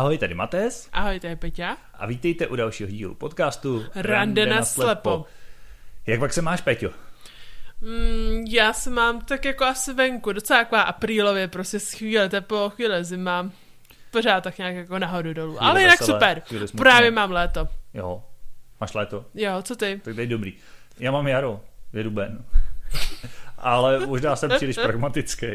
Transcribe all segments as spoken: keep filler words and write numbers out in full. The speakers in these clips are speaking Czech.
Ahoj, tady Matěj. Ahoj, tady Peťa. A vítejte u dalšího dílu podcastu Rande, Rande na, na slepo. slepo. Jak pak se máš, Peťo? Mm, já se mám tak jako asi venku, docela taková aprílově, prostě z chvíle teplo, chvíle zima, pořád tak nějak jako nahoru dolů. Chvíle ale jinak super, právě mám léto. Jo, máš léto? Jo, co ty? Tak to je dobrý. Já mám jaro, je duben. Ale možná jsem příliš pragmatický.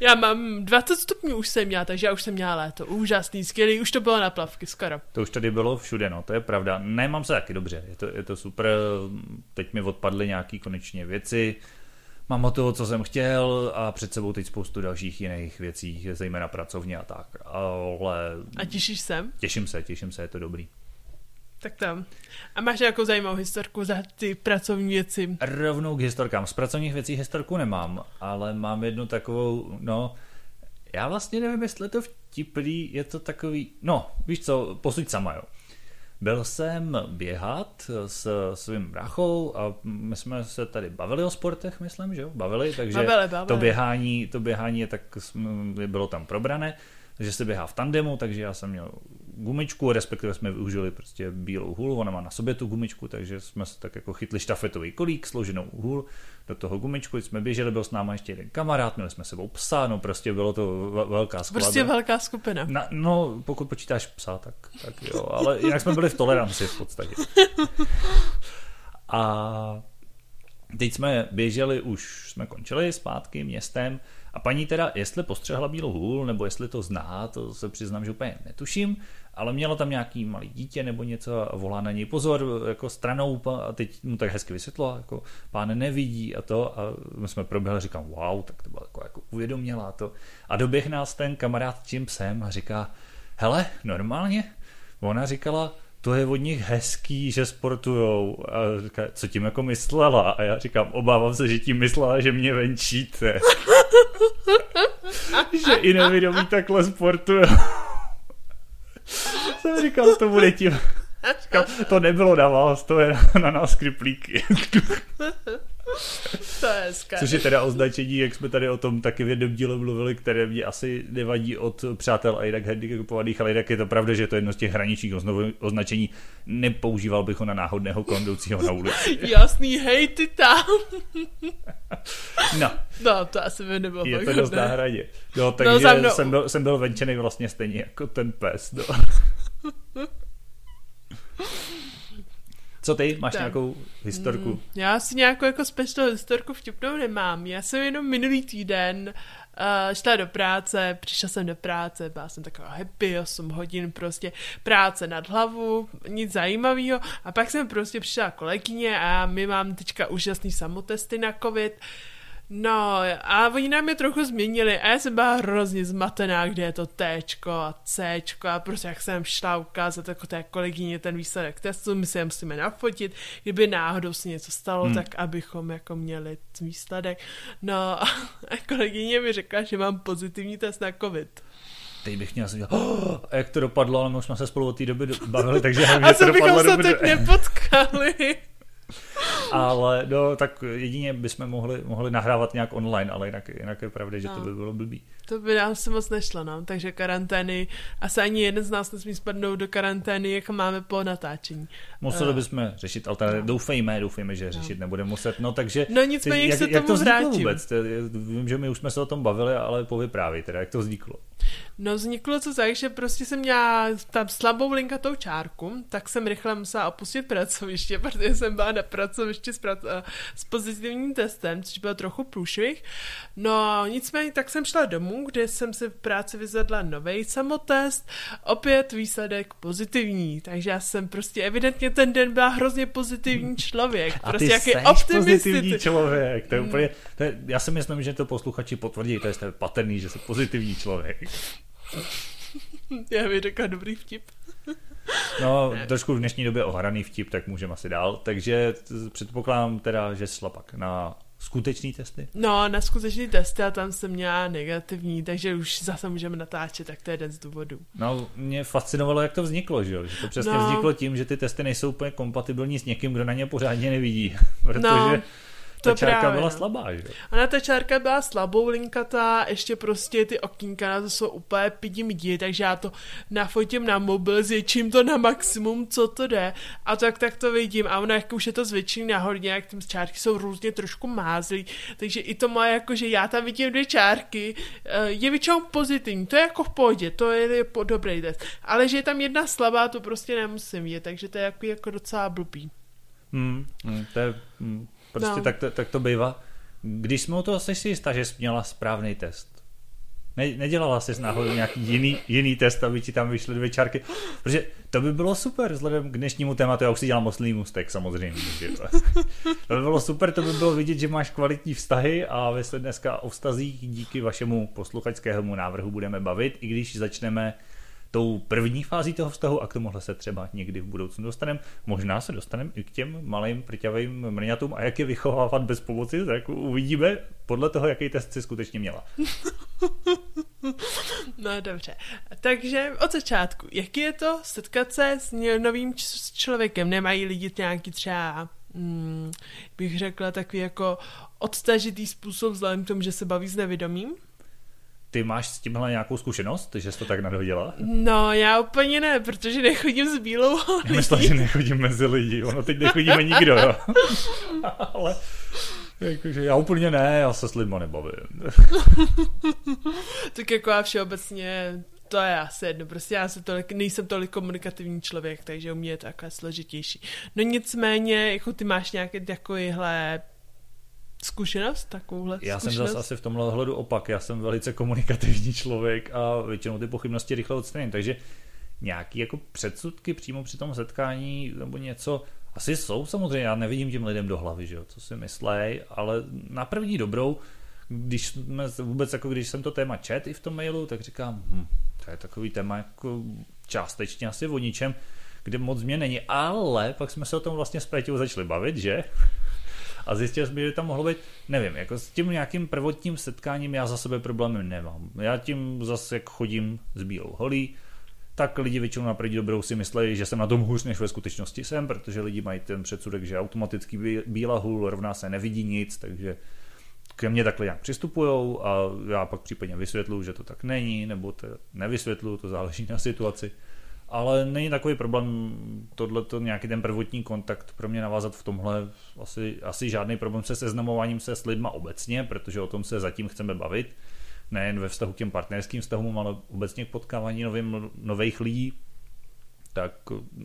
Já mám dvacet stupňů už jsem měla, takže já už jsem měla léto. Úžasný, skvělý, už to bylo na plavky skoro. To už tady bylo všude, no, to je pravda. Nemám se taky dobře, je to, je to super. Teď mi odpadly nějaký konečně věci. Mám o toho, co jsem chtěl a před sebou teď spoustu dalších jiných věcí, zejména pracovně a tak. Ale... A těšíš se? Těším se, těším se, je to dobrý. Tak tam. A máš nějakou zajímavou historku za ty pracovní věci? Rovnou k historkám. Z pracovních věcí historku nemám, ale mám jednu takovou, no, já vlastně nevím, jestli je to vtipný, je to takový, no, víš co, posuď sama, jo. Byl jsem běhat s svým brachou a my jsme se tady bavili o sportech, myslím, že jo, bavili, takže bavili, bavili. To běhání, to běhání je tak, bylo tam probrané. Takže se běhá v tandemu, takže já jsem měl gumičku, respektive jsme využili prostě bílou hůl, ona má na sobě tu gumičku, takže jsme se tak jako chytli štafetový kolík, složenou hůl, do toho gumičku, jsme běželi, byl s náma ještě jeden kamarád, měli jsme sebou psa, no prostě bylo to velká skupina. Prostě velká skupina. Na, no, pokud počítáš psa, tak, tak jo, ale jinak jsme byli v toleranci v podstatě. A teď jsme běželi, už jsme končili zpátky městem, a paní teda, jestli postřehla bílou hůl, nebo jestli to zná, to se přiznám, že úplně netuším, ale měla tam nějaký malý dítě nebo něco a volá na něj pozor, jako stranou, a teď mu tak hezky vysvětlo, jako pán nevidí a to, a my jsme proběhli, říkám, wow, tak to byla jako, jako uvědomělá to. A doběh nás ten kamarád tím psem a říká, hele, normálně? Ona říkala, to je od nich hezký, že sportujou. A říká, co tím jako myslela? A já říkám, obávám se, že tím myslela, že mě venčíte. Že i nevědomí takhle sportujou. Jsem říkal, to bude tím. Říkám, to nebylo na vás, to je na nás kryplíky. To je hezké. Což je teda označení, jak jsme tady o tom taky v jednom díle mluvili, které mě asi nevadí od přátel a jinak handicapovaných, ale jinak je to pravda, že to je jedno z těch hraničních označení. Nepoužíval bych ho na náhodného konducího na ulici. Jasný, hej, ty tam. No. No, to asi by nebylo. Je to dost na hraně. No, takže no, jsem, byl, jsem byl venčený vlastně stejně jako ten pes. No. Co ty? Máš tak nějakou historku? Mm, já si nějakou jako speciální historku vtipnou nemám. Já jsem jenom minulý týden uh, šla do práce, přišla jsem do práce, byla jsem taková happy, osm hodin prostě práce nad hlavu, nic zajímavého. A pak jsem prostě přišla kolegyně a my mám teďka úžasný samotesty na covid. No a oni nám je trochu změnili a já jsem byla hrozně zmatená, kde je to téčko a céčko a prostě jak jsem šla ukázat jako té kolegyně ten výsledek testu, my si je musíme nafotit, kdyby náhodou se něco stalo, hmm. tak abychom jako měli výsledek. No a kolegyně mi řekla, že mám pozitivní test na covid. Teď bych měl, jsem dělal, oh, a jak to dopadlo, ale my už jsme se spolu od té doby bavili, takže hlavně to dopadlo dobře. A co bychom se teď nepotkali. Ale no, tak jedině bychom mohli, mohli nahrávat nějak online, ale jinak, jinak je pravda, že no, to by bylo blbý. To by nám se moc nešlo, no. Takže karantény, asi ani jeden z nás nesmí spadnout do karantény, jak máme po natáčení. Museli uh, bychom řešit, ale no, doufejme, doufejme, že no, řešit nebudeme muset, no takže... No nicméně, jak se jak tomu vrátím. Vím, že my už jsme se o tom bavili, ale povyprávěj teda, jak to vzniklo. No vzniklo to tak, že prostě jsem měla tam slabou linkatou čárku, tak jsem rychle musela opustit pracoviště, protože jsem byla na pracovišti s, prac- s pozitivním testem, což bylo trochu průšvih. No nicméně, tak jsem šla domů, kde jsem si v práci vyzvedla novej samotest, opět výsledek pozitivní, takže já jsem prostě evidentně ten den byla hrozně pozitivní člověk. A prostě ty jaký pozitivní člověk, to je úplně, to je, já si myslím, že to posluchači potvrdí, to je patrný, že jsi pozitivní člověk. Já bych řekla dobrý vtip. No, trošku v dnešní době ohraný vtip, tak můžeme asi dál. Takže předpokládám teda, že šla pak na skutečný testy. No, na skutečný testy a tam jsem měla negativní, takže už zase můžeme natáčet, tak to je jeden z důvodů. No, mě fascinovalo, jak to vzniklo, že jo? Že to přesně no, vzniklo tím, že ty testy nejsou úplně kompatibilní s někým, kdo na ně pořádně nevidí. Protože... No. ta čárka byla slabá, že? Ona ta čárka byla slabou, linkatá, ještě prostě ty okýnka na to jsou úplně pidimidi, takže já to nafotím na mobil, zvětším to na maximum, co to jde, a tak, tak to vidím, a ona jako už je to zvětšený nahodně, jak ty čárky jsou různě trošku mázlí, takže i to má jako, že já tam vidím dvě čárky, je většinou pozitivní, to je jako v pohodě, to je dobrý test, ale že je tam jedna slabá, to prostě nemusím vidět, takže to je jako, jako docela blbý. Hmm, to je hmm, prostě no. tak, to, tak to bývá. Když jsme u toho, jsi si jistá, že jsi měla správný test? Ne, nedělala jsi náhodou nějaký jiný, jiný test, aby ti tam vyšly dvě čárky? Protože to by bylo super, vzhledem k dnešnímu tématu, já už si dělám oslý můstek samozřejmě. To by bylo super, to by bylo vidět, že máš kvalitní vztahy, a my se dneska o vztazích díky vašemu posluchačskému návrhu budeme bavit, i když začneme tou první fází toho vztahu, a k tomuhle se třeba někdy v budoucnu dostaneme. Možná se dostaneme i k těm malým prťavým mrňatům a jak je vychovávat bez pomoci, tak uvidíme podle toho, jaký test si skutečně měla. No dobře, takže od začátku, jaký je to setkat se s novým č- s člověkem? Nemají lidi nějaký třeba, hmm, bych řekla, takový jako odtažitý způsob vzhledem k tomu, že se baví s nevědomým? Ty máš s tímhle nějakou zkušenost, že jsi to tak nadhodila? No, já úplně ne, protože nechodím s bílou lidí. Myslela, že nechodím mezi lidi, ono teď nechodíme nikdo, jo. Ale jakože já úplně ne, já se s lidma nebavím. Tak jako já všeobecně, to je asi jedno, prostě já jsem tolik, nejsem tolik komunikativní člověk, takže u mě je to takové složitější. No nicméně, jako ty máš nějaké takovýhle zkušenost, takovouhle Já zkušenost. Jsem zase asi v tomhle ohledu opak, já jsem velice komunikativní člověk a většinou ty pochybnosti rychle odstraním, takže nějaký jako předsudky přímo při tom setkání nebo něco, asi jsou samozřejmě, já nevidím těm lidem do hlavy, že jo, co si myslej, ale na první dobrou, když jsme vůbec, jako když jsem to téma čet i v tom mailu, tak říkám, hm, to je takový téma jako částečně asi o ničem, kde moc mě není, ale pak jsme se o tom vlastně s Peťou začali bavit, že? A zjistil jsem, že tam mohlo být, nevím, jako s tím nějakým prvotním setkáním já za sebe problémy nemám. Já tím zase, jak chodím s bílou holí, tak lidi většinou na první dobrou si myslejí, že jsem na tom hůř, než ve skutečnosti jsem, protože lidi mají ten předsudek, že automaticky bílá hůl rovná se nevidí nic, takže ke mně takhle nějak přistupujou a já pak případně vysvětluju, že to tak není, nebo to nevysvětluju, to záleží na situaci. Ale není takový problém tohleto, nějaký ten prvotní kontakt pro mě navázat v tomhle, asi, asi žádný problém se seznamováním se s lidma obecně, protože o tom se zatím chceme bavit, nejen ve vztahu k těm partnerským vztahům, ale obecně k potkávání novým, nových lidí, tak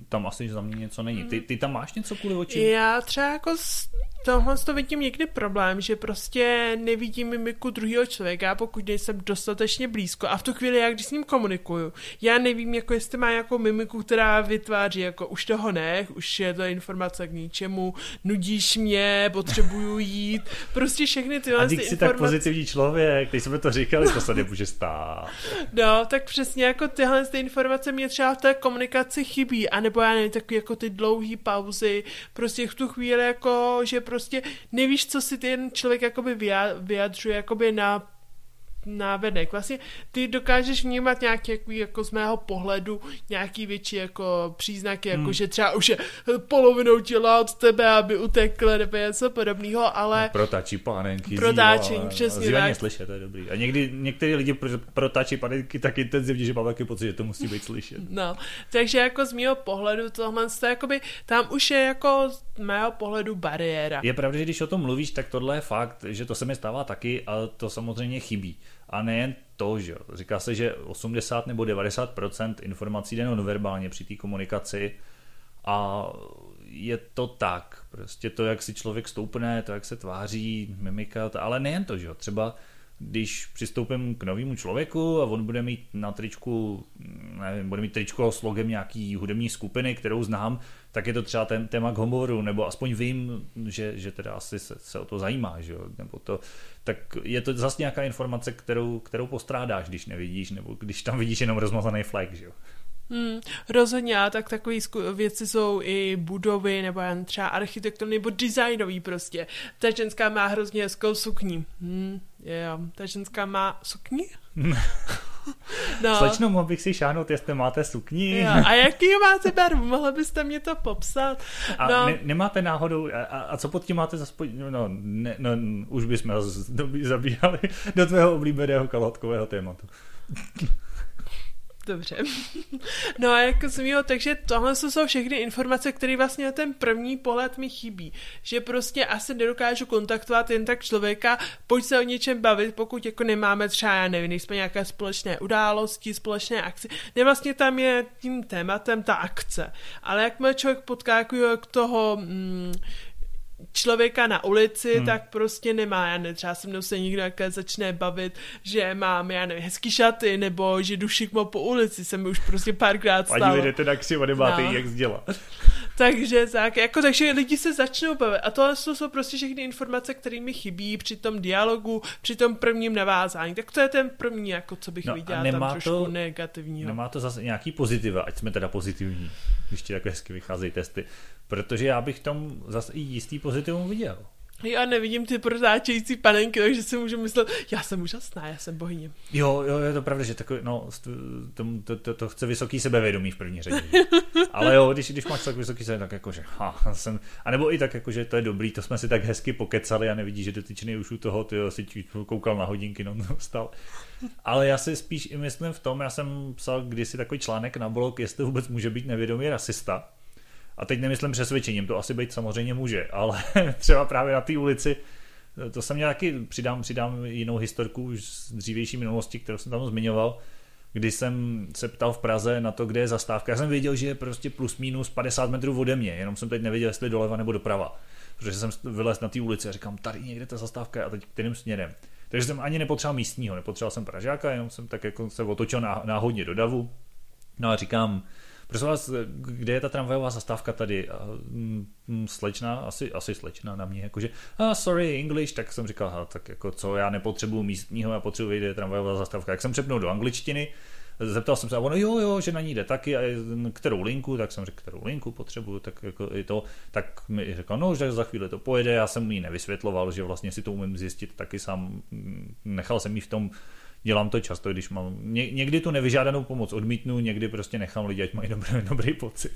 tam asi za mě něco není. Ty, ty tam máš něco kvůli očím? Já třeba jako s tohle s to vidím někdy problém, že prostě nevidím mimiku druhého člověka, pokud nejsem dostatečně blízko, a v tu chvíli já, když s ním komunikuju, já nevím, jako jestli má nějakou mimiku, která vytváří, jako už toho nech, už je to informace k ničemu, nudíš mě, potřebuju jít, prostě všechny tyhle informace. A ty jsi tak pozitivní člověk, teď jsme to říkali, to se nemůže stát. No, tak přesně jako tyhle ty informace mě třeba v té komunikaci chybí, anebo já nevím, takový jako ty dlouhý pauzy, prostě v tu chvíli jako, že prostě nevíš, co si ten člověk jakoby vyjadřuje jakoby na návenek. Vlastně ty dokážeš vnímat nějaký, jako z mého pohledu, nějaký větší jako příznaky, jako hmm. že třeba už je polovinou těla od tebe, aby utekl, nebo něco podobného, ale... No, protáčí panenky. Protáčení, přesně. Zívaně slyšet, to je dobrý. A někdy, některý lidi protáčí panenky tak intenzivně, že mám taky pocit, že to musí být slyšet. No, takže jako z mého pohledu tohle, to jakoby, tam už je jako z mého pohledu bariéra. Je pravda, že když o tom mluvíš, tak tohle je fakt, že to se mi stává taky a to samozřejmě chybí. A nejen to, že říká se, že osmdesát nebo devadesát procent informací jde nonverbálně při té komunikaci, a je to tak, prostě to, jak si člověk stoupne, to, jak se tváří, mimika, ale nejen to, že třeba když přistoupím k novému člověku a on bude mít na tričku, nevím, bude mít tričko s logem nějaký hudební skupiny, kterou znám, tak je to třeba ten téma k homoru, nebo aspoň vím, že, že teda asi se, se o to zajímá, že jo? Nebo to, tak je to zase nějaká informace, kterou, kterou postrádáš, když nevidíš, nebo když tam vidíš jenom rozmazaný flek, že jo. Hmm, rozhodně, tak takové zku- věci jsou i budovy, nebo jen třeba architekturní, nebo designový prostě. Ta ženská má hrozně hezkou sukni. Hmm, yeah. Ta ženská má sukni? No. Slečno, mohl bych si šáhnout, jestli máte sukni. Jo, a jaký máte barvu? Mohla byste mě to popsat? No. A ne, nemáte náhodou, a, a co pod tím máte za spoj... No, ne, no, už bychom zabíhali do tvého oblíbeného kalhotkového tématu. Dobře. No a jako jsem jo, takže tohle jsou všechny informace, které vlastně na ten první pohled mi chybí. Že prostě asi nedokážu kontaktovat jen tak člověka, pojď se o něčem bavit, pokud jako nemáme třeba, já nevím, nejsme nějaké společné události, společné akce. Ne, vlastně tam je tím tématem ta akce. Ale jakmile člověk potká k toho... Mm, člověka na ulici, hmm. tak prostě nemá, já ne, třeba se mnou se nikdo začne bavit, že mám, já nevím, hezký šaty, nebo že dušik mám po ulici, se mi už prostě párkrát stalo. Pani, jdete na křivo, nemáte no. jak zdělat. Takže tak, jako, takže lidi se začnou bavit a tohle jsou prostě všechny informace, které mi chybí při tom dialogu, při tom prvním navázání. Tak to je ten první, jako co bych no, viděla tam trošku to, negativního. Nemá to zase nějaký pozitiva, ať jsme teda pozitivní, když ti tak hezky vycházejí testy. Protože já bych tam zase i jistý pozitivum viděl. Já nevidím ty protáčející panenky, takže si můžu myslet, já jsem úžasná, já jsem bohyně. Jo, jo, je to pravda, že takový, no, to, to, to, to chce vysoký sebevědomí v první řadě. Ale jo, když, když máš tak vysoký sebevědomí, tak jakože, ha, jsem, anebo i tak jakože to je dobrý, to jsme si tak hezky pokecali a nevidíš, že dotyčný už u toho, ty jo, si koukal na hodinky, no, no, vstal. Ale já si spíš i myslím v tom, já jsem psal kdysi takový článek na blog, jestli vůbec může být nevědomý rasista. A teď nemyslím přesvědčením, to asi být samozřejmě může, ale třeba právě na té ulici, to jsem měl taky, přidám, přidám jinou historku už z dřívější minulosti, kterou jsem tam zmiňoval, kdy jsem se ptal v Praze na to, kde je zastávka. Já jsem věděl, že je prostě plus minus padesát metrů ode mě, jenom jsem teď nevěděl, jestli doleva nebo doprava. Protože jsem vylez na té ulici a říkám, tady někde ta zastávka a teď kterým směrem. Takže jsem ani nepotřeboval místního, nepotřeboval jsem Pražáka, jenom jsem tak jako se otočil náhodně do davu. No a říkám, prosím vás, kde je ta tramvajová zastávka tady? Slečna, asi, asi slečna na mě, jakože ah, sorry, English, tak jsem říkal, ah, tak jako co, já nepotřebuji místního, já potřebuji, kde je tramvajová zastávka. Jak jsem přepnul do angličtiny, zeptal jsem se, a ono jo, jo, že na ní jde taky, a kterou linku, tak jsem řekl, kterou linku potřebuji, tak jako i to, tak mi řekl, no už tak za chvíli to pojede, já jsem jí nevysvětloval, že vlastně si to umím zjistit taky sám, nechal jsem jí v tom. Dělám to často, když mám... Někdy tu nevyžádanou pomoc odmítnu, někdy prostě nechám lidi, ať mají dobrý, dobrý pocit.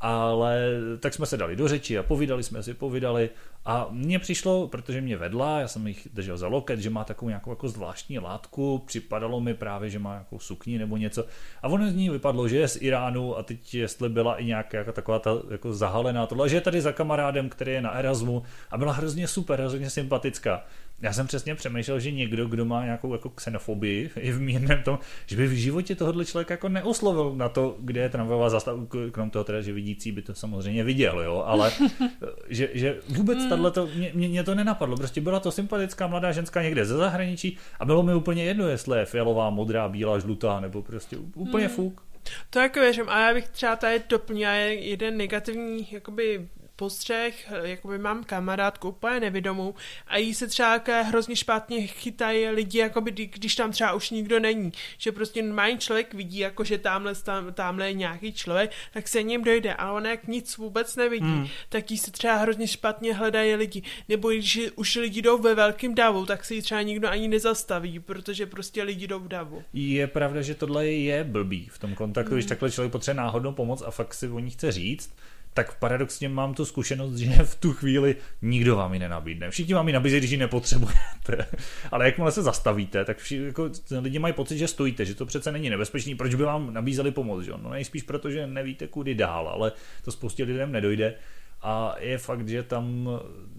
Ale tak jsme se dali do řeči a povídali jsme si, povídali. A mně přišlo, protože mě vedla, já jsem jich držel za loket, že má takovou nějakou jako zvláštní látku, připadalo mi právě, že má nějakou sukni nebo něco. A ono z ní vypadlo, že je z Iránu a teď jestli byla i nějaká taková ta jako zahalená tohle, že je tady za kamarádem, který je na Erasmu a byla hrozně super, hrozně sympatická. Já jsem přesně přemýšlel, že někdo, kdo má nějakou jako xenofobii, i v mírném tom, že by v životě tohohle člověka jako neoslovil na to, kde je tramvajová zastávka, krom toho teda, že vidící by to samozřejmě viděl, jo, ale že, že vůbec tato, mě, mě to nenapadlo, prostě byla to sympatická mladá ženská někde ze zahraničí a bylo mi úplně jedno, jestli je fialová, modrá, bílá, žlutá, nebo prostě úplně fuk. To jako věřím, ale já bych třeba tady doplnila jeden negativní, jakoby... postřeh, jakoby mám kamarádku úplně nevědomou a jí se třeba hrozně špatně chytají lidi, jakoby, když tam třeba už nikdo není. Že prostě normální člověk vidí, jako, že tamhle, tam, tamhle je nějaký člověk, tak se něm dojde, ale ona jak nic vůbec nevidí, hmm. tak jí se třeba hrozně špatně hledají lidi. Nebo když už lidi jdou ve velkým davu, tak se jí třeba nikdo ani nezastaví, protože prostě lidi jdou v davu. Je pravda, že tohle je blbý v tom kontaktu, hmm. když takhle člověk potřebuje náhodnou pomoc a fakt si o ní chce říct, tak paradoxně mám tu zkušenost, že v tu chvíli nikdo vám ji nenabídne. Všichni vám ji nabízejí, když ji nepotřebujete. Ale jakmile se zastavíte, tak všichni, jako, lidi mají pocit, že stojíte, že to přece není nebezpečný. Proč by vám nabízeli pomoc? Že? No nejspíš proto, že nevíte kudy dál, ale to spoustě lidem nedojde. A je fakt, že tam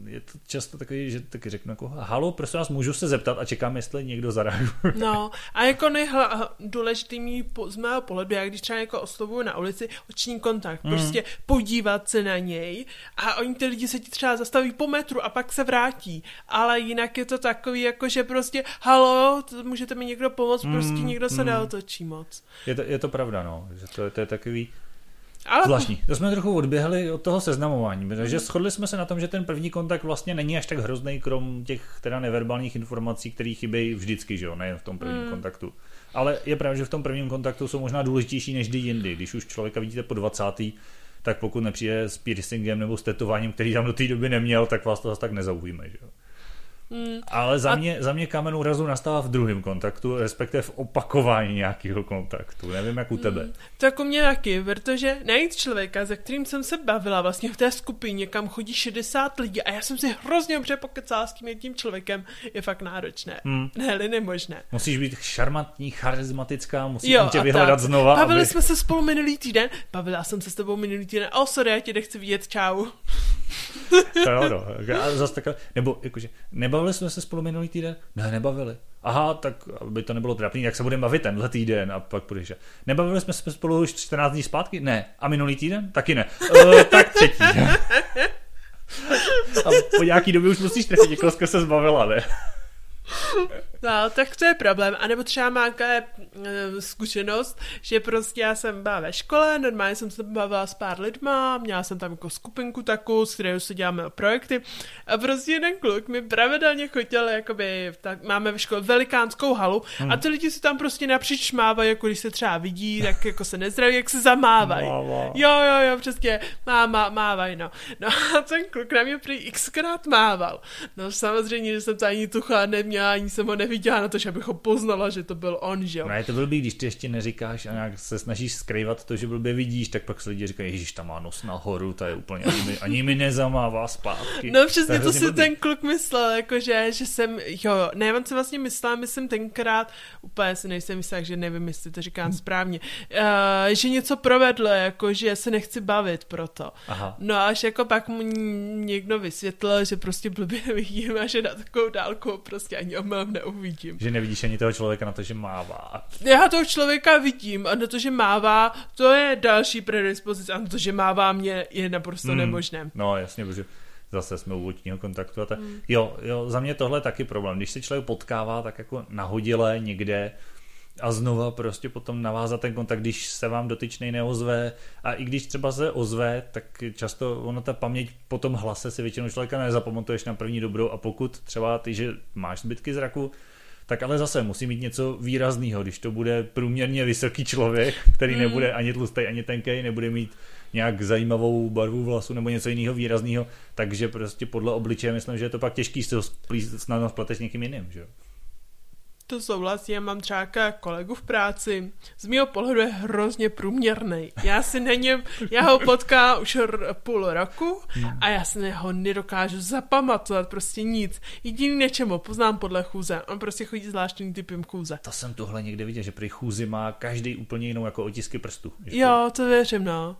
je to často takový, že taky řeknu jako halo, prosím vás, můžu se zeptat a čekám, jestli někdo zareaguje. No a jako nejdůležitý z mého pohledu, já když třeba jako oslovuju na ulici, oční kontakt, mm. prostě podívat se na něj a oni ty lidi se ti třeba zastaví po metru a pak se vrátí, ale jinak je to takový jako, že prostě halo, můžete mi někdo pomoct, mm. prostě někdo se mm. neotočí moc. Je to, je to pravda, no, že to, to je takový ale... Zvláštní. To jsme trochu odběhli od toho seznamování, protože shodli jsme se na tom, že ten první kontakt vlastně není až tak hrozný, krom těch teda neverbálních informací, které chybějí vždycky, že jo, nejen v tom prvním mm. kontaktu. Ale je pravda, že v tom prvním kontaktu jsou možná důležitější než kdy jindy. Když už člověka vidíte po dvacátém tak pokud nepřijde s piercingem nebo s tetováním, který tam do té doby neměl, tak vás to zase tak nezaujíme, že jo. Mm. Ale za, a... mě, za mě kámen úrazu nastává v druhém kontaktu, respektive v opakování nějakého kontaktu. Nevím, jak u tebe. Mm. To jako mě taky, protože najít člověka, se kterým jsem se bavila vlastně v té skupině, kam chodí šedesát lidí a já jsem si hrozně dobře pokecala s tím jedním člověkem, je fakt náročné. Mm. Ne, nemožné. Musíš být šarmantní, charismatická, musíš tě vyhledat znova. Bavili aby... jsme se spolu minulý týden, bavila jsem se s tebou minulý týden, o, sorry, já tě nechci vidět, čau. To jo, no. Zas takhle, nebo jakože, nebavili jsme se spolu minulý týden? Ne, nebavili. Aha, tak aby to nebylo trapný, jak se budeme bavit tenhle týden a pak budeš. Nebavili jsme se spolu už čtrnáct dní zpátky? Ne. A minulý týden? Taky ne. E, tak třetí. A po nějaký době už musíš trefit, někoho se zbavila, ne? No, tak to je problém. A nebo třeba má nějaká zkušenost, že prostě já jsem byla ve škole, normálně jsem se bavila s pár lidma, měla jsem tam jako skupinku takovou, s kterou se děláme projekty a prostě jeden kluk mi pravidelně chodil, jakoby, tak máme ve škole velikánskou halu hmm. a ty lidi si tam prostě napříč mávají, jako když se třeba vidí, tak jako se nezdraví, jak se zamávají. Máva. Jo, jo, jo, přesně, má, má, mávají, no. No a ten kluk na mě prý xkrát mával. No samozřejmě, že jsem to ani tuchala neměla, ani jsem ho neviděla na to, že bych ho poznala, že to byl on, že jo. No je to blbý, když ty ještě neříkáš a nějak se snažíš skrývat to, že blbě vidíš, tak pak se lidi říkají, ježiš, tam má nos nahoru, ta je úplně, ani mi, ani mi nezamává zpátky. No přesně to si blbý. Ten kluk myslel, jakože, že jsem, jo, ne, on se vlastně myslela, myslím tenkrát, úplně si nejsem myslela, že nevím, jestli to říkám hmm. správně, uh, že něco provedlo, jakože se nechci bavit proto. Aha. No až jako pak mu někdo vysvětlil, že prostě blbě vidím a že na takovou dálku prostě ani omylem neuvidím. Že nevidíš ani toho člověka na to, že mává. Já toho člověka vidím a na to, že mává, to je další predispozice a na to, že mává mě je naprosto mm. nemožné. No jasně, protože zase jsme u úvodního kontaktu. A ta... mm. jo, jo, za mě tohle je taky problém. Když se člověk potkává tak jako nahodile někde a znova prostě potom navázat ten kontakt, když se vám dotyčnej neozve a i když třeba se ozve, tak často ono ta paměť po tom hlase si většinou člověka nezapamatuješ na první dobrou a pokud třeba ty, že máš zbytky zraku, tak ale zase musí mít něco výrazného, když to bude průměrně vysoký člověk, který mm. nebude ani tlustej, ani tenkej, nebude mít nějak zajímavou barvu vlasu nebo něco jiného výrazného, takže prostě podle obličeje myslím, že je to pak těžký si ho snadno spleteš s někým jiným, že jo? To souhlasí, já mám třeba kolegu v práci, z mýho pohledu je hrozně průměrný. Já si na něm, já ho potkám už r- půl roku a já si ho nedokážu zapamatovat, prostě nic. Jediný něčemu poznám podle chůze, on prostě chodí zvláštním typem chůze. To jsem tohle někde viděl, že prý chůzi má každý úplně jinou jako otisky prstů. Jo, to věřím, no.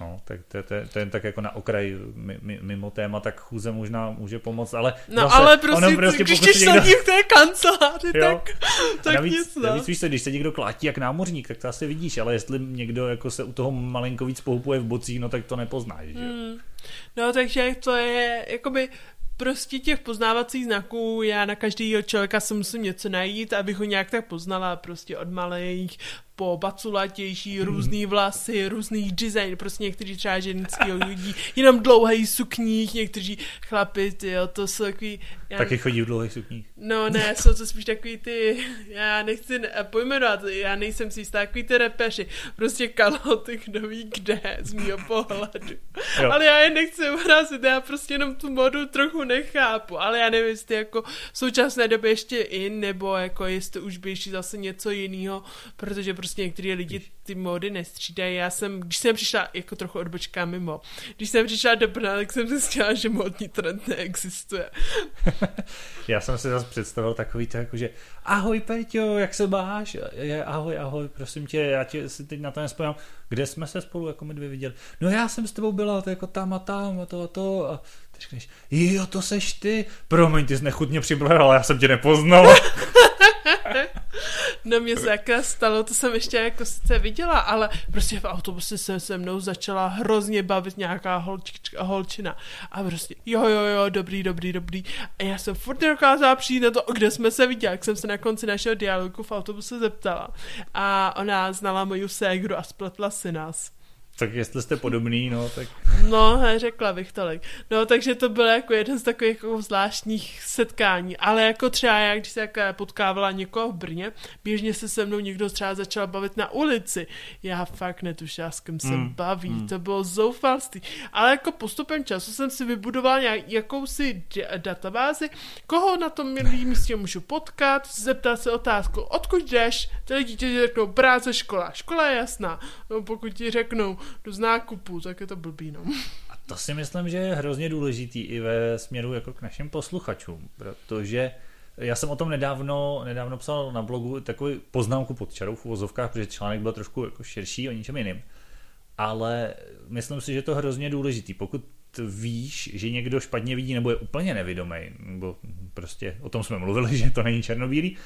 No, tak to, to, to jen tak jako na okraj mimo téma, tak chůze možná může pomoct, ale... No zase, ale prosím, prostě, když ti někdo... v té kanceláři, tak, tak navíc, nic, no. Navíc víš se, když se někdo klátí jak námořník, tak to asi vidíš, ale jestli někdo jako se u toho malinko víc pohupuje v bocích, no tak to nepoznáš, že? Hmm. No, takže to je, jakoby... Prostě těch poznávacích znaků, já na každého člověka se musím něco najít, abych ho nějak tak poznala, prostě od malých po baculatější, různý vlasy, různý design, prostě někteří třeba ženskýho lidí, jenom dlouhej sukních, někteří chlapi, jo, to jsou takový... Já... Taky chodí v dlouhých sukních. No ne, jsou to spíš takový ty, já nechci pojmenovat, já nejsem si jistá, takový ty repeři, prostě kaloty, kdo ví kde, z mýho pohledu. Jo. Ale já je nechci urazit, já prostě jenom tu modu trochu nechápu, ale já nevím, jestli jako v současné době ještě in, nebo jako jestli už běží zase něco jiného, protože prostě některé lidi ty módy nestřídají. Já jsem, když jsem přišla, jako trochu odbočka mimo, když jsem přišla do Brna, tak jsem zjistila, že módní trend neexistuje. Já jsem si zase představil takový to jako, že ahoj Peťo, jak se máš? Ahoj, ahoj, prosím tě, já tě si teď na to nespomínám. Kde jsme se spolu jako my dvě viděli? No já jsem s tebou byla, to jako tam a tam a to a to a ty řekneš, jo, to seš ty. Promiň, ty jsi nechutně přiblal, já jsem tě nepoznala. No mě se jaká stalo, to jsem ještě jako sice viděla, ale prostě v autobuse se se mnou začala hrozně bavit nějaká holčička, holčina a prostě jo, jo, jo, dobrý, dobrý, dobrý a já jsem furt dokázala přijít na to, kde jsme se viděli, jak jsem se na konci našeho dialogu v autobuse zeptala a ona znala moju ségru a spletla si nás. Tak jestli jste podobný, no, tak... No, he, řekla bych tolik. No, takže to bylo jako jeden z takových jako zvláštních setkání, ale jako třeba já, když se jako potkávala někoho v Brně, běžně se se mnou někdo třeba začal bavit na ulici. Já fakt netušila, s kým se mm. baví, mm. to bylo zoufalství. Ale jako postupem času jsem si vybudovala nějak, jakousi databázi, koho na tom místě můžu potkat, zeptat se otázku, odkud jdeš, ty lidi ti řeknou, práce, škola, škola je jasná, no, pokud ti řeknou, do nákupu, tak je to blbý, no. A to si myslím, že je hrozně důležitý i ve směru jako k našim posluchačům, protože já jsem o tom nedávno, nedávno psal na blogu takovou poznámku pod čarou v uvozovkách, protože článek byl trošku jako širší o ničem jiným, ale myslím si, že to je hrozně důležitý. Pokud víš, že někdo špatně vidí nebo je úplně nevidomý, nebo prostě o tom jsme mluvili, že to není černobílý,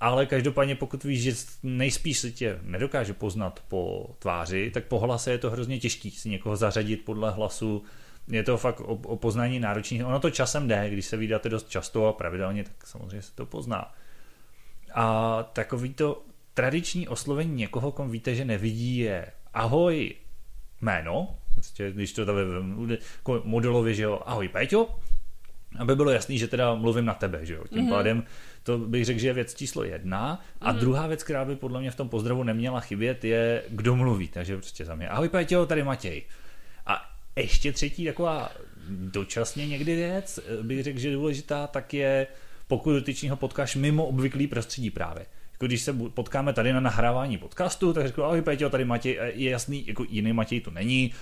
ale každopádně pokud víš, že nejspíš se tě nedokáže poznat po tváři, tak po hlase je to hrozně těžký si někoho zařadit podle hlasu. Je to fakt o, o poznání náročný. Ono to časem jde, když se vídáte dost často a pravidelně, tak samozřejmě se to pozná. A takový to tradiční oslovení někoho, kom víte, že nevidí, je ahoj jméno, prostě, když to tady jako modelově, že jo, ahoj Peťo, aby bylo jasný, že teda mluvím na tebe, že jo, tím mm-hmm. pádem to bych řekl, že je věc číslo jedna. A mm. druhá věc, která by podle mě v tom pozdravu neměla chybět, je kdo mluví. Takže prostě za mě. Ahoj Peťo, tady Matěj. A ještě třetí taková dočasně někdy věc, bych řekl, že důležitá, tak je pokud dotyčního potkáš mimo obvyklý prostředí právě. Jako když se potkáme tady na nahrávání podcastu, tak řeknu, ahoj Peťo, tady Matěj, je jasný, jako jiný Matěj to není,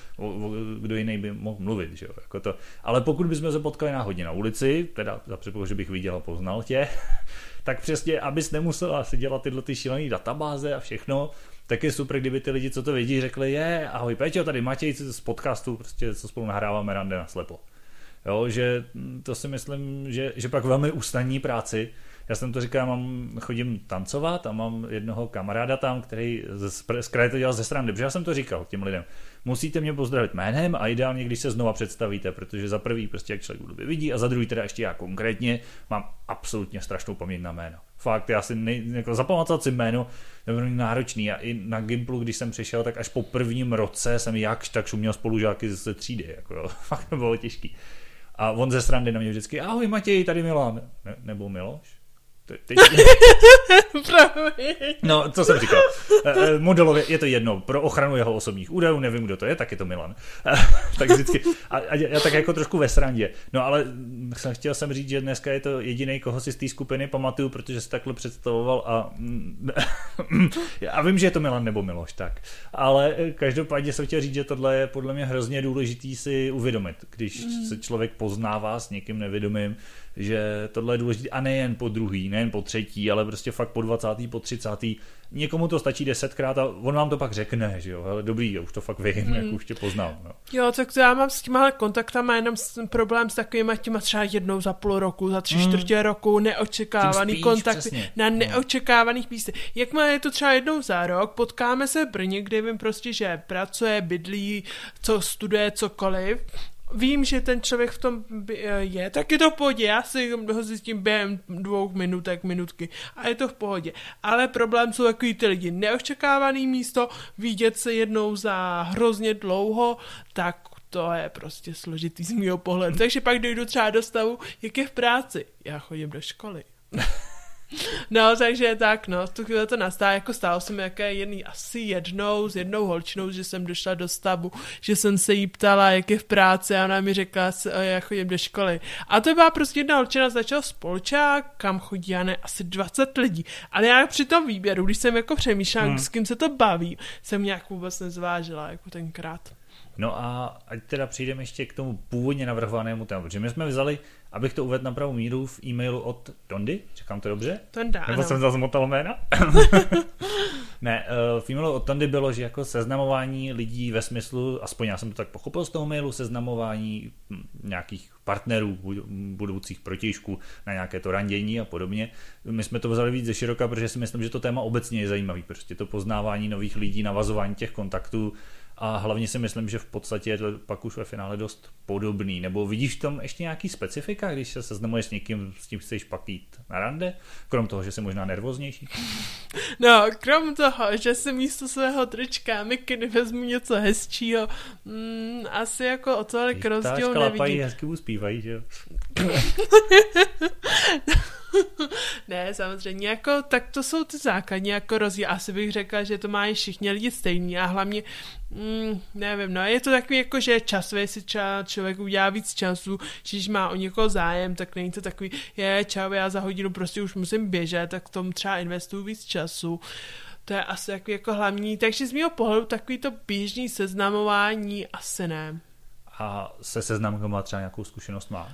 kdo jiný by mohl mluvit, že jo, jako to. Ale pokud bychom se potkali náhodně na ulici, teda za předpokladu, že bych viděl a poznal tě, tak přesně, abys nemusela si dělat tyhle ty šílené databáze a všechno, tak je super, kdyby ty lidi, co to vědí, řekli, je, ahoj Peťo, tady Matěj z podcastu, prostě co spolu nahráváme Rande na slepo. Jo, že to si myslím, že, že pak velmi usnadní práci. Já jsem to říkal, mám, chodím tancovat a mám jednoho kamaráda tam, který z, z kraje to dělal ze srandy, protože já jsem to říkal těm lidem. Musíte mě pozdravit jménem a ideálně, když se znova představíte, protože za prvý prostě jak člověk blbě vidí a za druhý teda ještě já konkrétně mám absolutně strašnou paměť na jméno. Fakt, já si nej, jako zapamatovat si jméno, to bylo náročný. Já i na Gimplu, když jsem přišel, tak až po prvním roce jsem jakž tak šuměl spolužáky ze třídy, jako jo. Fakt to bylo těžký. A on ze srandy na mě vždycky, ahoj Matěj, tady Milan, ne, nebo Miloš. Teď... No, co jsem říkal. Modelově je to jedno. Pro ochranu jeho osobních údajů, nevím, kdo to je, tak je to Milan. Tak vždycky. A, a já tak jako trošku ve srandě. No, ale jsem chtěl jsem říct, že dneska je to jediný, koho si z té skupiny pamatuju, protože se takhle představoval a... a vím, že je to Milan nebo Miloš, tak. Ale každopádně jsem chtěl říct, že tohle je podle mě hrozně důležitý si uvědomit, když se člověk poznává s někým nevědomým, že tohle je důležité a nejen po druhý, nejen po třetí, ale prostě fakt po dvacátý, po třicátý. Někomu to stačí desetkrát a on vám to pak řekne, že jo, ale dobrý, já už to fakt vím, mm. jak už tě poznal. No. Jo, tak já mám s těma kontaktama jenom problém s takovýma těma třeba jednou za půl roku, za tři mm. čtvrtě roku, neočekávaný spíš, kontakty přesně. Na neočekávaných místech. Jakmile je to třeba jednou za rok, potkáme se v Brně, kde vím prostě, že pracuje, bydlí, co studuje, cokoliv, vím, že ten člověk v tom je, tak je to v pohodě, já si ho zjistím během dvou minutek, minutky a je to v pohodě, ale problém jsou takový ty lidi, neočekávaný místo, vidět se jednou za hrozně dlouho, tak to je prostě složitý z mýho pohledu, takže pak dojdu třeba do stavu, jak je v práci, já chodím do školy. No, takže tak, no, v tu chvíli to nastává, jako stálo se mi jaké jedný, asi jednou, s jednou holčinou, že jsem došla do stavu, že jsem se jí ptala, jak je v práci a ona mi řekla, já chodím do školy. A to byla prostě jedna holčina, začala spolčák, kam chodí, já ne, asi dvacet lidí. Ale já při tom výběru, když jsem jako přemýšlela, hmm. s kým se to baví, jsem nějak vůbec nezvážila, jako tenkrát. No a ať teda přijdeme ještě k tomu původně navrhovanému tému, protože my jsme vzali, abych to uvedl na pravou míru, v e-mailu od Tondy, říkám to dobře? Tonda, Nebo ano. jsem zazmotal jména? Ne, v e-mailu od Tondy bylo, že jako seznamování lidí ve smyslu, aspoň já jsem to tak pochopil z toho mailu, seznamování nějakých partnerů, budoucích protějšků na nějaké to randění a podobně. My jsme to vzali víc ze široka, protože si myslím, že to téma obecně je zajímavý, prostě to poznávání nových lidí, navazování těch kontaktů. A hlavně si myslím, že v podstatě je to pak už ve finále dost podobný. Nebo vidíš tam ještě nějaký specifika, když se seznamuješ s někým, s tím chceš pak jít na rande? Krom toho, že jsi možná nervóznější? No, krom toho, že si místo svého trička mikiny vezmu něco hezčího, mm, asi jako o tolik rozdíl nevidím. Pají hezky uspívají, že jo? Ne, samozřejmě, jako, tak to jsou ty základní jako rozdíl. Asi bych řekla, že to mají všichni lidi stejný a hlavně, mm, nevím, no, je to takový jako, že časově si ča, člověk udělá víc času, když má o někoho zájem, tak není to takový, je, čau, já za hodinu prostě už musím běžet, tak tomu třeba investuju víc času. To je asi takový jako hlavní, takže z mého pohledu takový to běžný seznamování asi ne. A se seznamkama třeba nějakou zkušenost má?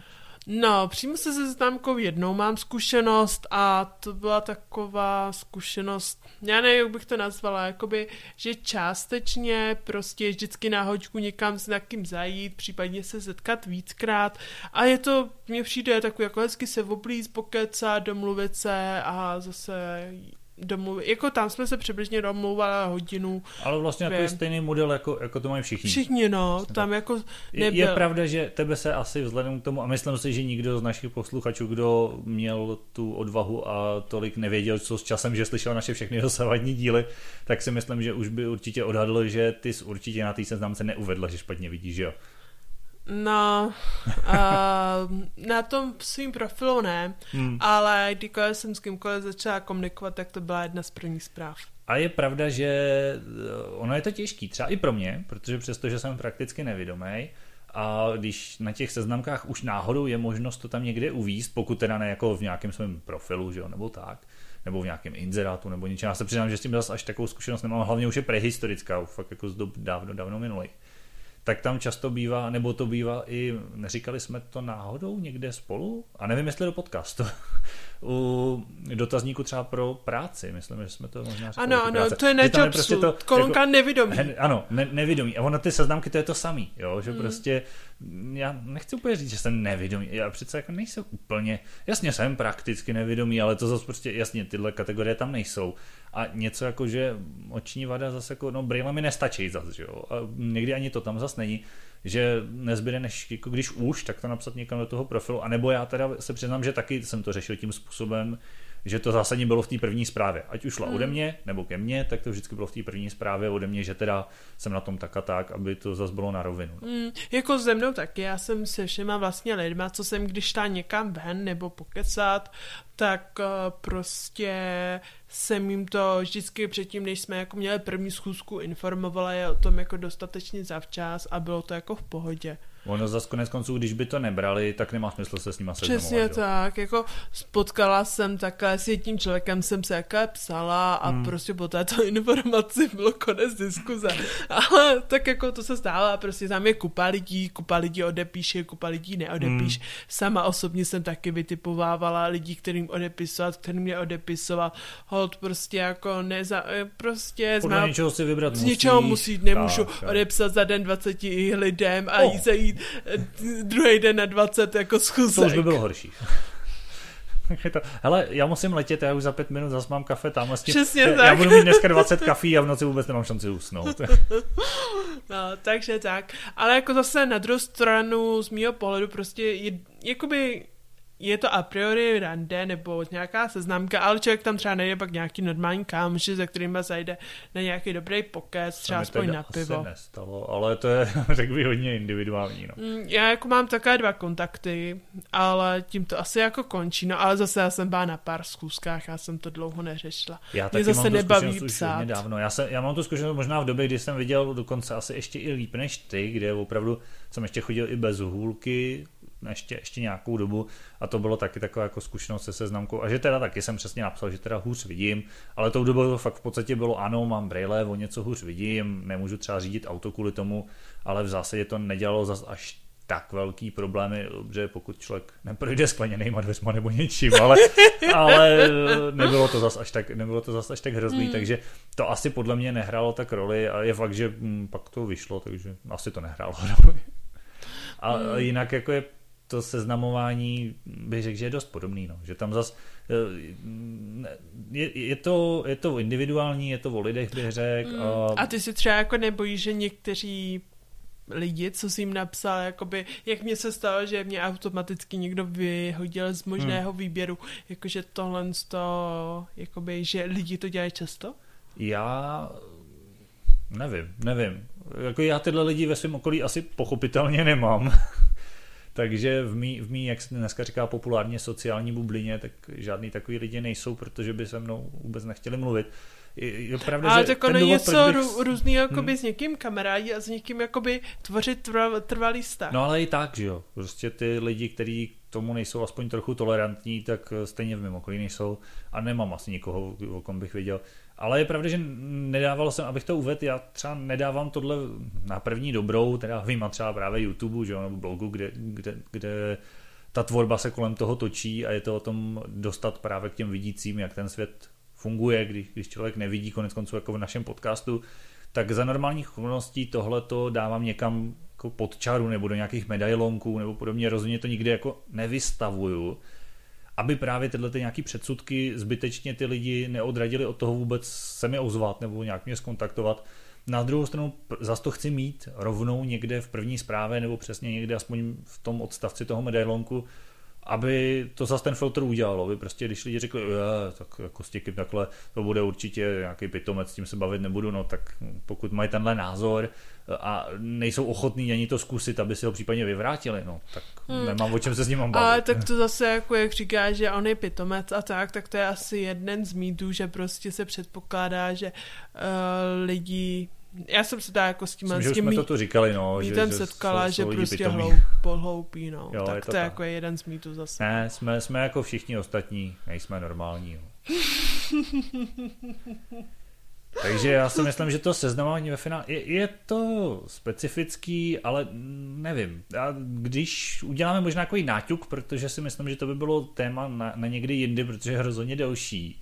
No, přímo se seznámkou jednou mám zkušenost a to byla taková zkušenost, já nevím, jak bych to nazvala, jakoby, že částečně prostě je vždycky na hoďku někam s někým zajít, případně se setkat víckrát a je to, mně přijde takový jako hezky se oblíz, pokecat, domluvit se a zase domluvit, jako tam jsme se přibližně domluvali hodinu. Ale vlastně jako je stejný model, jako, jako to mají všichni. Všichni, no, vlastně tam tak. Jako nebyl. Je, je pravda, že tebe se asi vzhledem k tomu, a myslím si, že nikdo z našich posluchačů, kdo měl tu odvahu a tolik nevěděl, co s časem, že slyšel naše všechny dosavadní díly, tak si myslím, že už by určitě odhadl, že ty jsi určitě na té seznamce neuvedla, že špatně vidíš, že jo? No, uh, na tom svým profilu ne, hmm. ale kdykoliv jsem s kýmkoliv začala komunikovat, tak to byla jedna z prvních zpráv. A je pravda, že ono je to těžký, třeba i pro mě, protože přestože jsem prakticky nevědomý, a když na těch seznamkách už náhodou je možnost to tam někde uvízt, pokud teda ne jako v nějakém svém profilu, že jo, nebo tak, nebo v nějakém inzerátu, nebo něčem. Já se přiznám, že s tím zase až takovou zkušenost nemám, hlavně už je prehistorická, fakt jako z dob dávno, dávno minulých. Tak tam často bývá, nebo to bývá i, neříkali jsme to náhodou někde spolu? A nevím, jestli do podcastu. U dotazníku třeba pro práci, myslím, že jsme to možná říkali. Ano, ano, to je na Jobsu, prostě to, kolonka jako, nevědomí. He, ano, ne, nevědomí. A ono ty seznamky, to je to samý, jo, že hmm. prostě, já nechci úplně říct, že jsem nevědomý, já přece jako nejsem úplně, jasně jsem prakticky nevědomý, ale to zase prostě, jasně, tyhle kategorie tam nejsou. A něco jako, že oční vada zase jako, no brýle mi nestačí zase, že jo, a někdy ani to tam zase není, že nezbyde než, jako když už, tak to napsat někam do toho profilu, anebo já teda se přiznám, že taky jsem to řešil tím způsobem, že to zásadně bylo v té první zprávě, ať už šla hmm. ode mě, nebo ke mně, tak to vždycky bylo v té první zprávě ode mě, že teda jsem na tom tak a tak, aby to zase bylo na rovinu. No. Mm, jako ze mnou taky, já jsem se všema vlastně lidma, co jsem když tá někam ven nebo pokecat, tak uh, prostě jsem jim to vždycky předtím, než jsme jako měli první schůzku, informovala je o tom jako dostatečně zavčas a bylo to jako v pohodě. Ono zase konec konců, když by to nebrali, tak nemá smysl se s nima seznamovat. Přesně jo? Tak, jako spotkala jsem takhle, s jedním člověkem jsem se jaké psala a hmm. prostě po této informaci bylo konec diskuze. Ale tak jako to se stává, prostě tam je kupa lidí, kupa lidí odepíše, kupa lidí neodepíš. Hmm. Sama osobně jsem taky vytipovávala lidí, kterým odepisovat, kterým mě odepisovat. Hold prostě jako neza... Prostě podle něčeho si vybrat musí. Z něčeho musí, nemůžu tak, tak. odepsat za den dvaceti lidem a oh. jít se jít druhý den na dvacet jako schůzek. To už by bylo horší. To, hele, já musím letět, já už za pět minut zase mám kafe tam. Přesně tak. Já budu mít dneska dvacet kafí a v noci vůbec nemám šanci usnout. No, takže tak. Ale jako zase na druhou stranu z mýho pohledu prostě je, jakoby je to a priori rande nebo nějaká seznamka, ale člověk tam třeba nejde pak nějaký normální kámoši, za kterýma zajde na nějaký dobrý pokec, třeba aspoň na pivo. To se nestalo, ale to je, řekl bych, hodně individuální. No. Já jako mám takové dva kontakty, ale tím to asi jako končí, no ale zase já jsem byla na pár zkouškách, já jsem to dlouho neřešila. Já taky zase mám nebaví psát. Dávno. Já, jsem, já mám tu zkušenost možná v době, kdy jsem viděl dokonce asi ještě i líp než ty, kde opravdu jsem ještě chodil i bez hůlky, Ještě, ještě nějakou dobu a to bylo taky taková jako zkušenost se seznamkou a že teda taky jsem přesně napsal, že teda hůř vidím, ale tou dobou to fakt v podstatě bylo ano, mám brýle, o něco hůř vidím, nemůžu třeba řídit auto kvůli tomu, ale v zásadě to nedělalo zas až tak velký problémy, že pokud člověk neprojde skleněnýma dveřma nebo něčím, ale, ale nebylo to zas až tak, nebylo to zas až tak hrozný, mm. takže to asi podle mě nehrálo tak roli a je fakt, že hm, pak to vyšlo, takže asi to nehrálo roli. A mm. jinak jako je to seznamování bych řekl, že je dost podobný, no. Že tam zas je, je, to, je to individuální, je to o lidech, bych řekl. Mm. A... a ty si třeba jako nebojíš, že někteří lidi, co jsi jim napsal, jakoby, jak mě se stalo, že mě automaticky někdo vyhodil z možného hmm. výběru, jakože tohle to, jakoby, že lidi to dělají často? Já nevím, nevím. Jako já tyhle lidi ve svém okolí asi pochopitelně nemám. Takže v mý, v mý, jak se dneska říká populárně, sociální bublině, tak žádný takový lidi nejsou, protože by se mnou vůbec nechtěli mluvit. Je pravda, ale že tak ono něco bych... různý jakoby hmm. s někým kamarádi a s někým jakoby tvořit trvalý vztah. No ale i tak, že jo. Prostě ty lidi, kteří k tomu nejsou aspoň trochu tolerantní, tak stejně v mém okolí nejsou a nemám asi nikoho, o kom bych viděl. Ale je pravda, že nedával jsem, abych to uvedl, já třeba nedávám tohle na první dobrou, teda vím a třeba právě YouTube, že jo, nebo blogu, kde, kde, kde ta tvorba se kolem toho točí a je to o tom dostat právě k těm vidícím, jak ten svět funguje, když, když člověk nevidí, konec konců jako v našem podcastu, tak za normálních okolností tohleto dávám někam jako pod čaru nebo do nějakých medailonků nebo podobně, rozhodně to nikdy jako nevystavuju, aby právě tyhle ty nějaký předsudky zbytečně ty lidi neodradili od toho vůbec se mi ozvat nebo nějak mě zkontaktovat. Na druhou stranu zas to chci mít rovnou někde v první zprávě nebo přesně někde aspoň v tom odstavci toho medailonku, aby to zase ten filtr udělalo. Vy prostě, když lidi řekli, tak jako s těkým takhle, to bude určitě nějaký pitomec, s tím se bavit nebudu, no tak pokud mají tenhle názor a nejsou ochotní ani to zkusit, aby si ho případně vyvrátili, no tak hmm. nemám o čem se s ním mám bavit. Ale tak to zase, jako jak říká, že on je pitomec a tak, tak to je asi jeden z mýtů, že prostě se předpokládá, že uh, lidi... Já jsem se tak jako s tím myslím, s tím mý... to říkali, no, že, že setkala, že prostě hloupí, no. Jo, tak je to, to tak. Jako je jeden z mýtů zase. Ne, jsme, jsme jako všichni ostatní, nejsme normální. Jo. Takže já si myslím, že to seznamování ve finále, je, je to specifický, ale nevím. A když uděláme možná takový náťuk, protože si myslím, že to by bylo téma na, na někdy jindy, protože je rozhodně delší.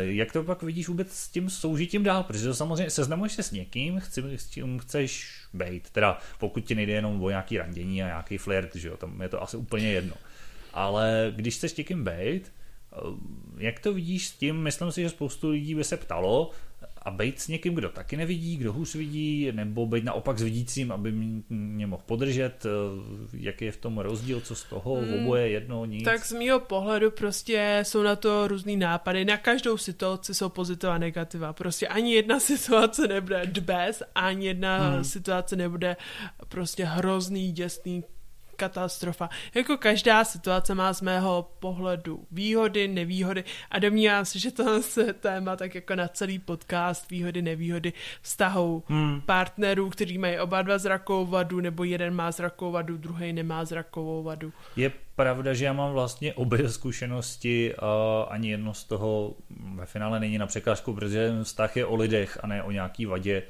Jak to pak vidíš vůbec s tím soužitím dál? Protože to samozřejmě seznamuješ se s někým, chci, s tím chceš bejt. Teda pokud ti nejde jenom o nějaký randění a nějaký flirt, že jo, tam je to asi úplně jedno. Ale když chceš někým bejt, jak to vidíš s tím? Myslím si, že spoustu lidí by se ptalo a bejt s někým, kdo taky nevidí, kdo hůř vidí, nebo bejt naopak s vidícím, aby mě mohl podržet, jaký je v tom rozdíl, co z toho, hmm, oboje, jedno, nic. Tak z mýho pohledu prostě jsou na to různý nápady, na každou situaci jsou pozitiva a negativa, prostě ani jedna situace nebude dbes, ani jedna hmm. situace nebude prostě hrozný, děsný, katastrofa. Jako každá situace má z mého pohledu výhody, nevýhody a domnívám se, že tohle se téma tak jako na celý podcast výhody, nevýhody vztahů hmm. partnerů, kteří mají oba dva zrakovou vadu, nebo jeden má zrakovou vadu, druhý nemá zrakovou vadu. Je pravda, že já mám vlastně obě zkušenosti a ani jedno z toho ve finále není na překážku, protože vztah je o lidech a ne o nějaký vadě.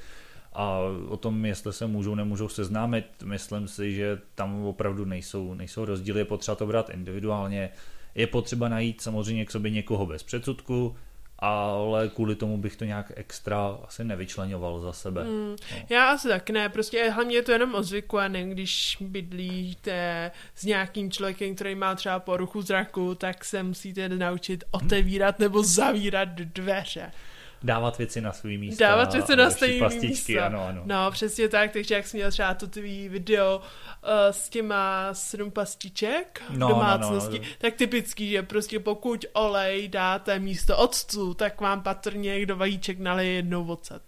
A o tom, jestli se můžou, nemůžou seznámit, myslím si, že tam opravdu nejsou, nejsou rozdíly, je potřeba to brát individuálně, je potřeba najít samozřejmě k sobě někoho bez předsudku, ale kvůli tomu bych to nějak extra asi nevyčleňoval za sebe. Mm, no. Já asi tak ne, prostě hlavně je to jenom o zvyku a ne, když bydlíte s nějakým člověkem, který má třeba poruchu zraku, tak se musíte naučit otevírat nebo zavírat dveře. Dávat věci na svý místa. Dávat věci na stejný místa. Ano, ano. No, přesně tak, takže jak jsi měl třeba to tvý video uh, s těma sedm pastiček no, domácnosti, no, no, no. Tak typický, že prostě pokud olej dáte místo octu, tak vám patrně do vajíček naleje jednou ocet.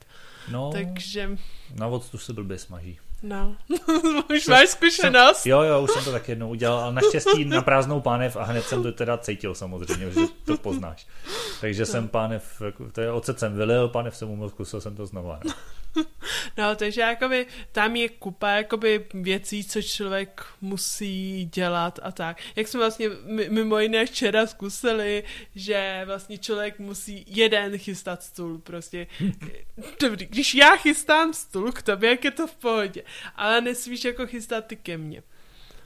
No, takže... na octu se blbě smaží. No, už máš zkušenost. Jsem, jo, jo, už jsem to tak jednou udělal, ale naštěstí na prázdnou pánev a hned jsem to teda cítil samozřejmě, že to poznáš. Takže jsem pánev, to je ocet jsem vylil, pánev jsem umyl, zkusil jsem to znova. No, no takže jakoby, tam je kupa jakoby, věcí, co člověk musí dělat a tak. Jak jsme vlastně mimo jiné včera zkusili, že vlastně člověk musí jeden chystat stůl. Prostě. Dobrý, když já chystám stůl k tobě, jak je to v pohodě. Ale nesmíš jako chystat ty ke mně.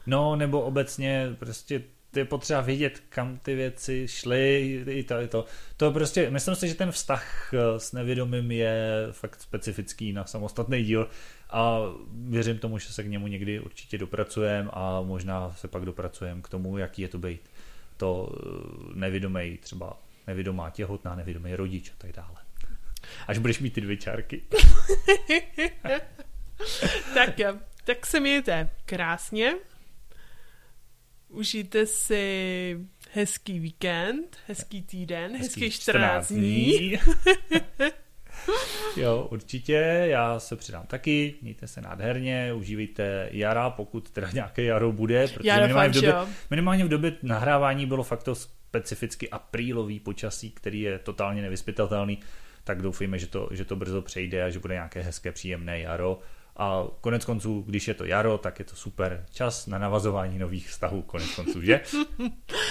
No, nebo obecně prostě ty je potřeba vědět, kam ty věci šly i to, i to. To prostě, myslím si, že ten vztah s nevědomým je fakt specifický na samostatný díl a věřím tomu, že se k němu někdy určitě dopracujeme a možná se pak dopracujeme k tomu, jaký je to být to nevidomej, třeba nevidomá těhotná, nevidomý rodič a tak dále. Až budeš mít ty dvě čárky. Tak jo, tak se mějte krásně. Užijte si hezký víkend, hezký týden, hezký čtrnáct dní. Jo, určitě, já se přidám taky, mějte se nádherně, užívejte jara, pokud teda nějaké jaro bude, protože jaro minimálně, fakt, v době, minimálně v době nahrávání bylo fakt to specificky aprílový počasí, který je totálně nevyspytatelný, tak doufejme, že to, že to brzo přejde a že bude nějaké hezké, příjemné jaro. A konec konců, když je to jaro, tak je to super čas na navazování nových vztahů, konec konců, že?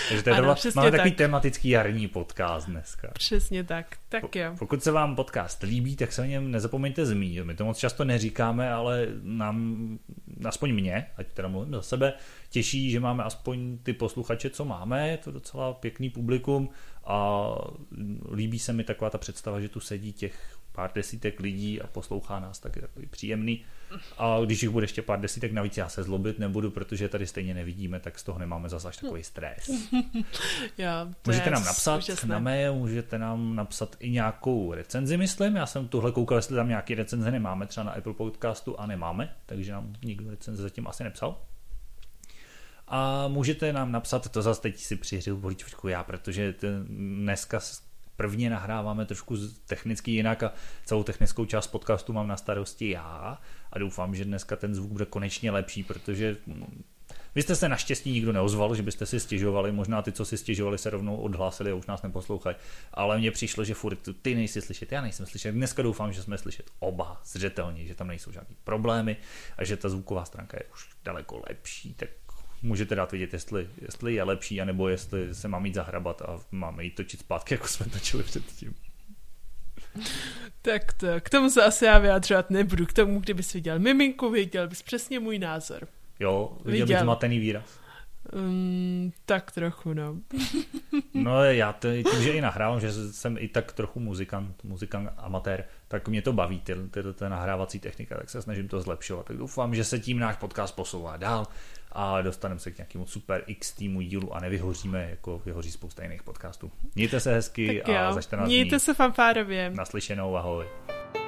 Takže to je ano, doba, máme tak. Takový tematický jarní podcast dneska. Přesně tak, tak jo. Pokud se vám podcast líbí, tak se o něm nezapomeňte zmínit. My to moc často neříkáme, ale nám, aspoň mě, ať teda mluvím za sebe, těší, že máme aspoň ty posluchače, co máme, je to docela pěkný publikum a líbí se mi taková ta představa, že tu sedí těch pár desítek lidí a poslouchá nás, tak je takový příjemný. A když jich bude ještě pár desítek, navíc já se zlobit nebudu, protože tady stejně nevidíme, tak z toho nemáme zase až takový stres. Jo, můžete nám napsat úžasné. Na mail, můžete nám napsat i nějakou recenzi, myslím. Já jsem tuhle koukal, jestli tam nějaké recenze nemáme, třeba na Apple Podcastu a nemáme, takže nám nikdo recenze zatím asi nepsal. A můžete nám napsat, to zase teď si přiřiju bolíčku já, protože dneska prvně nahráváme trošku technicky jinak a celou technickou část podcastu mám na starosti já a doufám, že dneska ten zvuk bude konečně lepší, protože vy jste se naštěstí nikdo neozval, že byste si stěžovali, možná ty, co si stěžovali, se rovnou odhlásili a už nás neposlouchají, ale mně přišlo, že furt ty nejsi slyšet, já nejsem slyšet, dneska doufám, že jsme slyšet oba zřetelně, že tam nejsou žádný problémy a že ta zvuková stránka je už daleko lepší, tak můžete dát vidět, jestli, jestli je lepší, anebo jestli se mám jít zahrabat a máme jít točit zpátky, jako jsme točili předtím. Tak to, k tomu se asi já vyjadřovat nebudu. K tomu, kdybys viděl miminku, viděl bys přesně můj názor. Jo, viděl, viděl. Bys zmatený výraz. Um, tak trochu, no. No já tím, že i nahrávám, že jsem i tak trochu muzikant, muzikant amatér, tak mě to baví, ta nahrávací technika, tak se snažím to zlepšovat. Tak doufám, že se tím náš podcast posouvá dál a dostaneme se k nějakému super X týmu dílu a nevyhoříme, jako vyhoří spousta jiných podcastů. Mějte se hezky tak a jo. Za čtrnáct dní. Mějte se fanfárově. Naslyšenou, ahoj.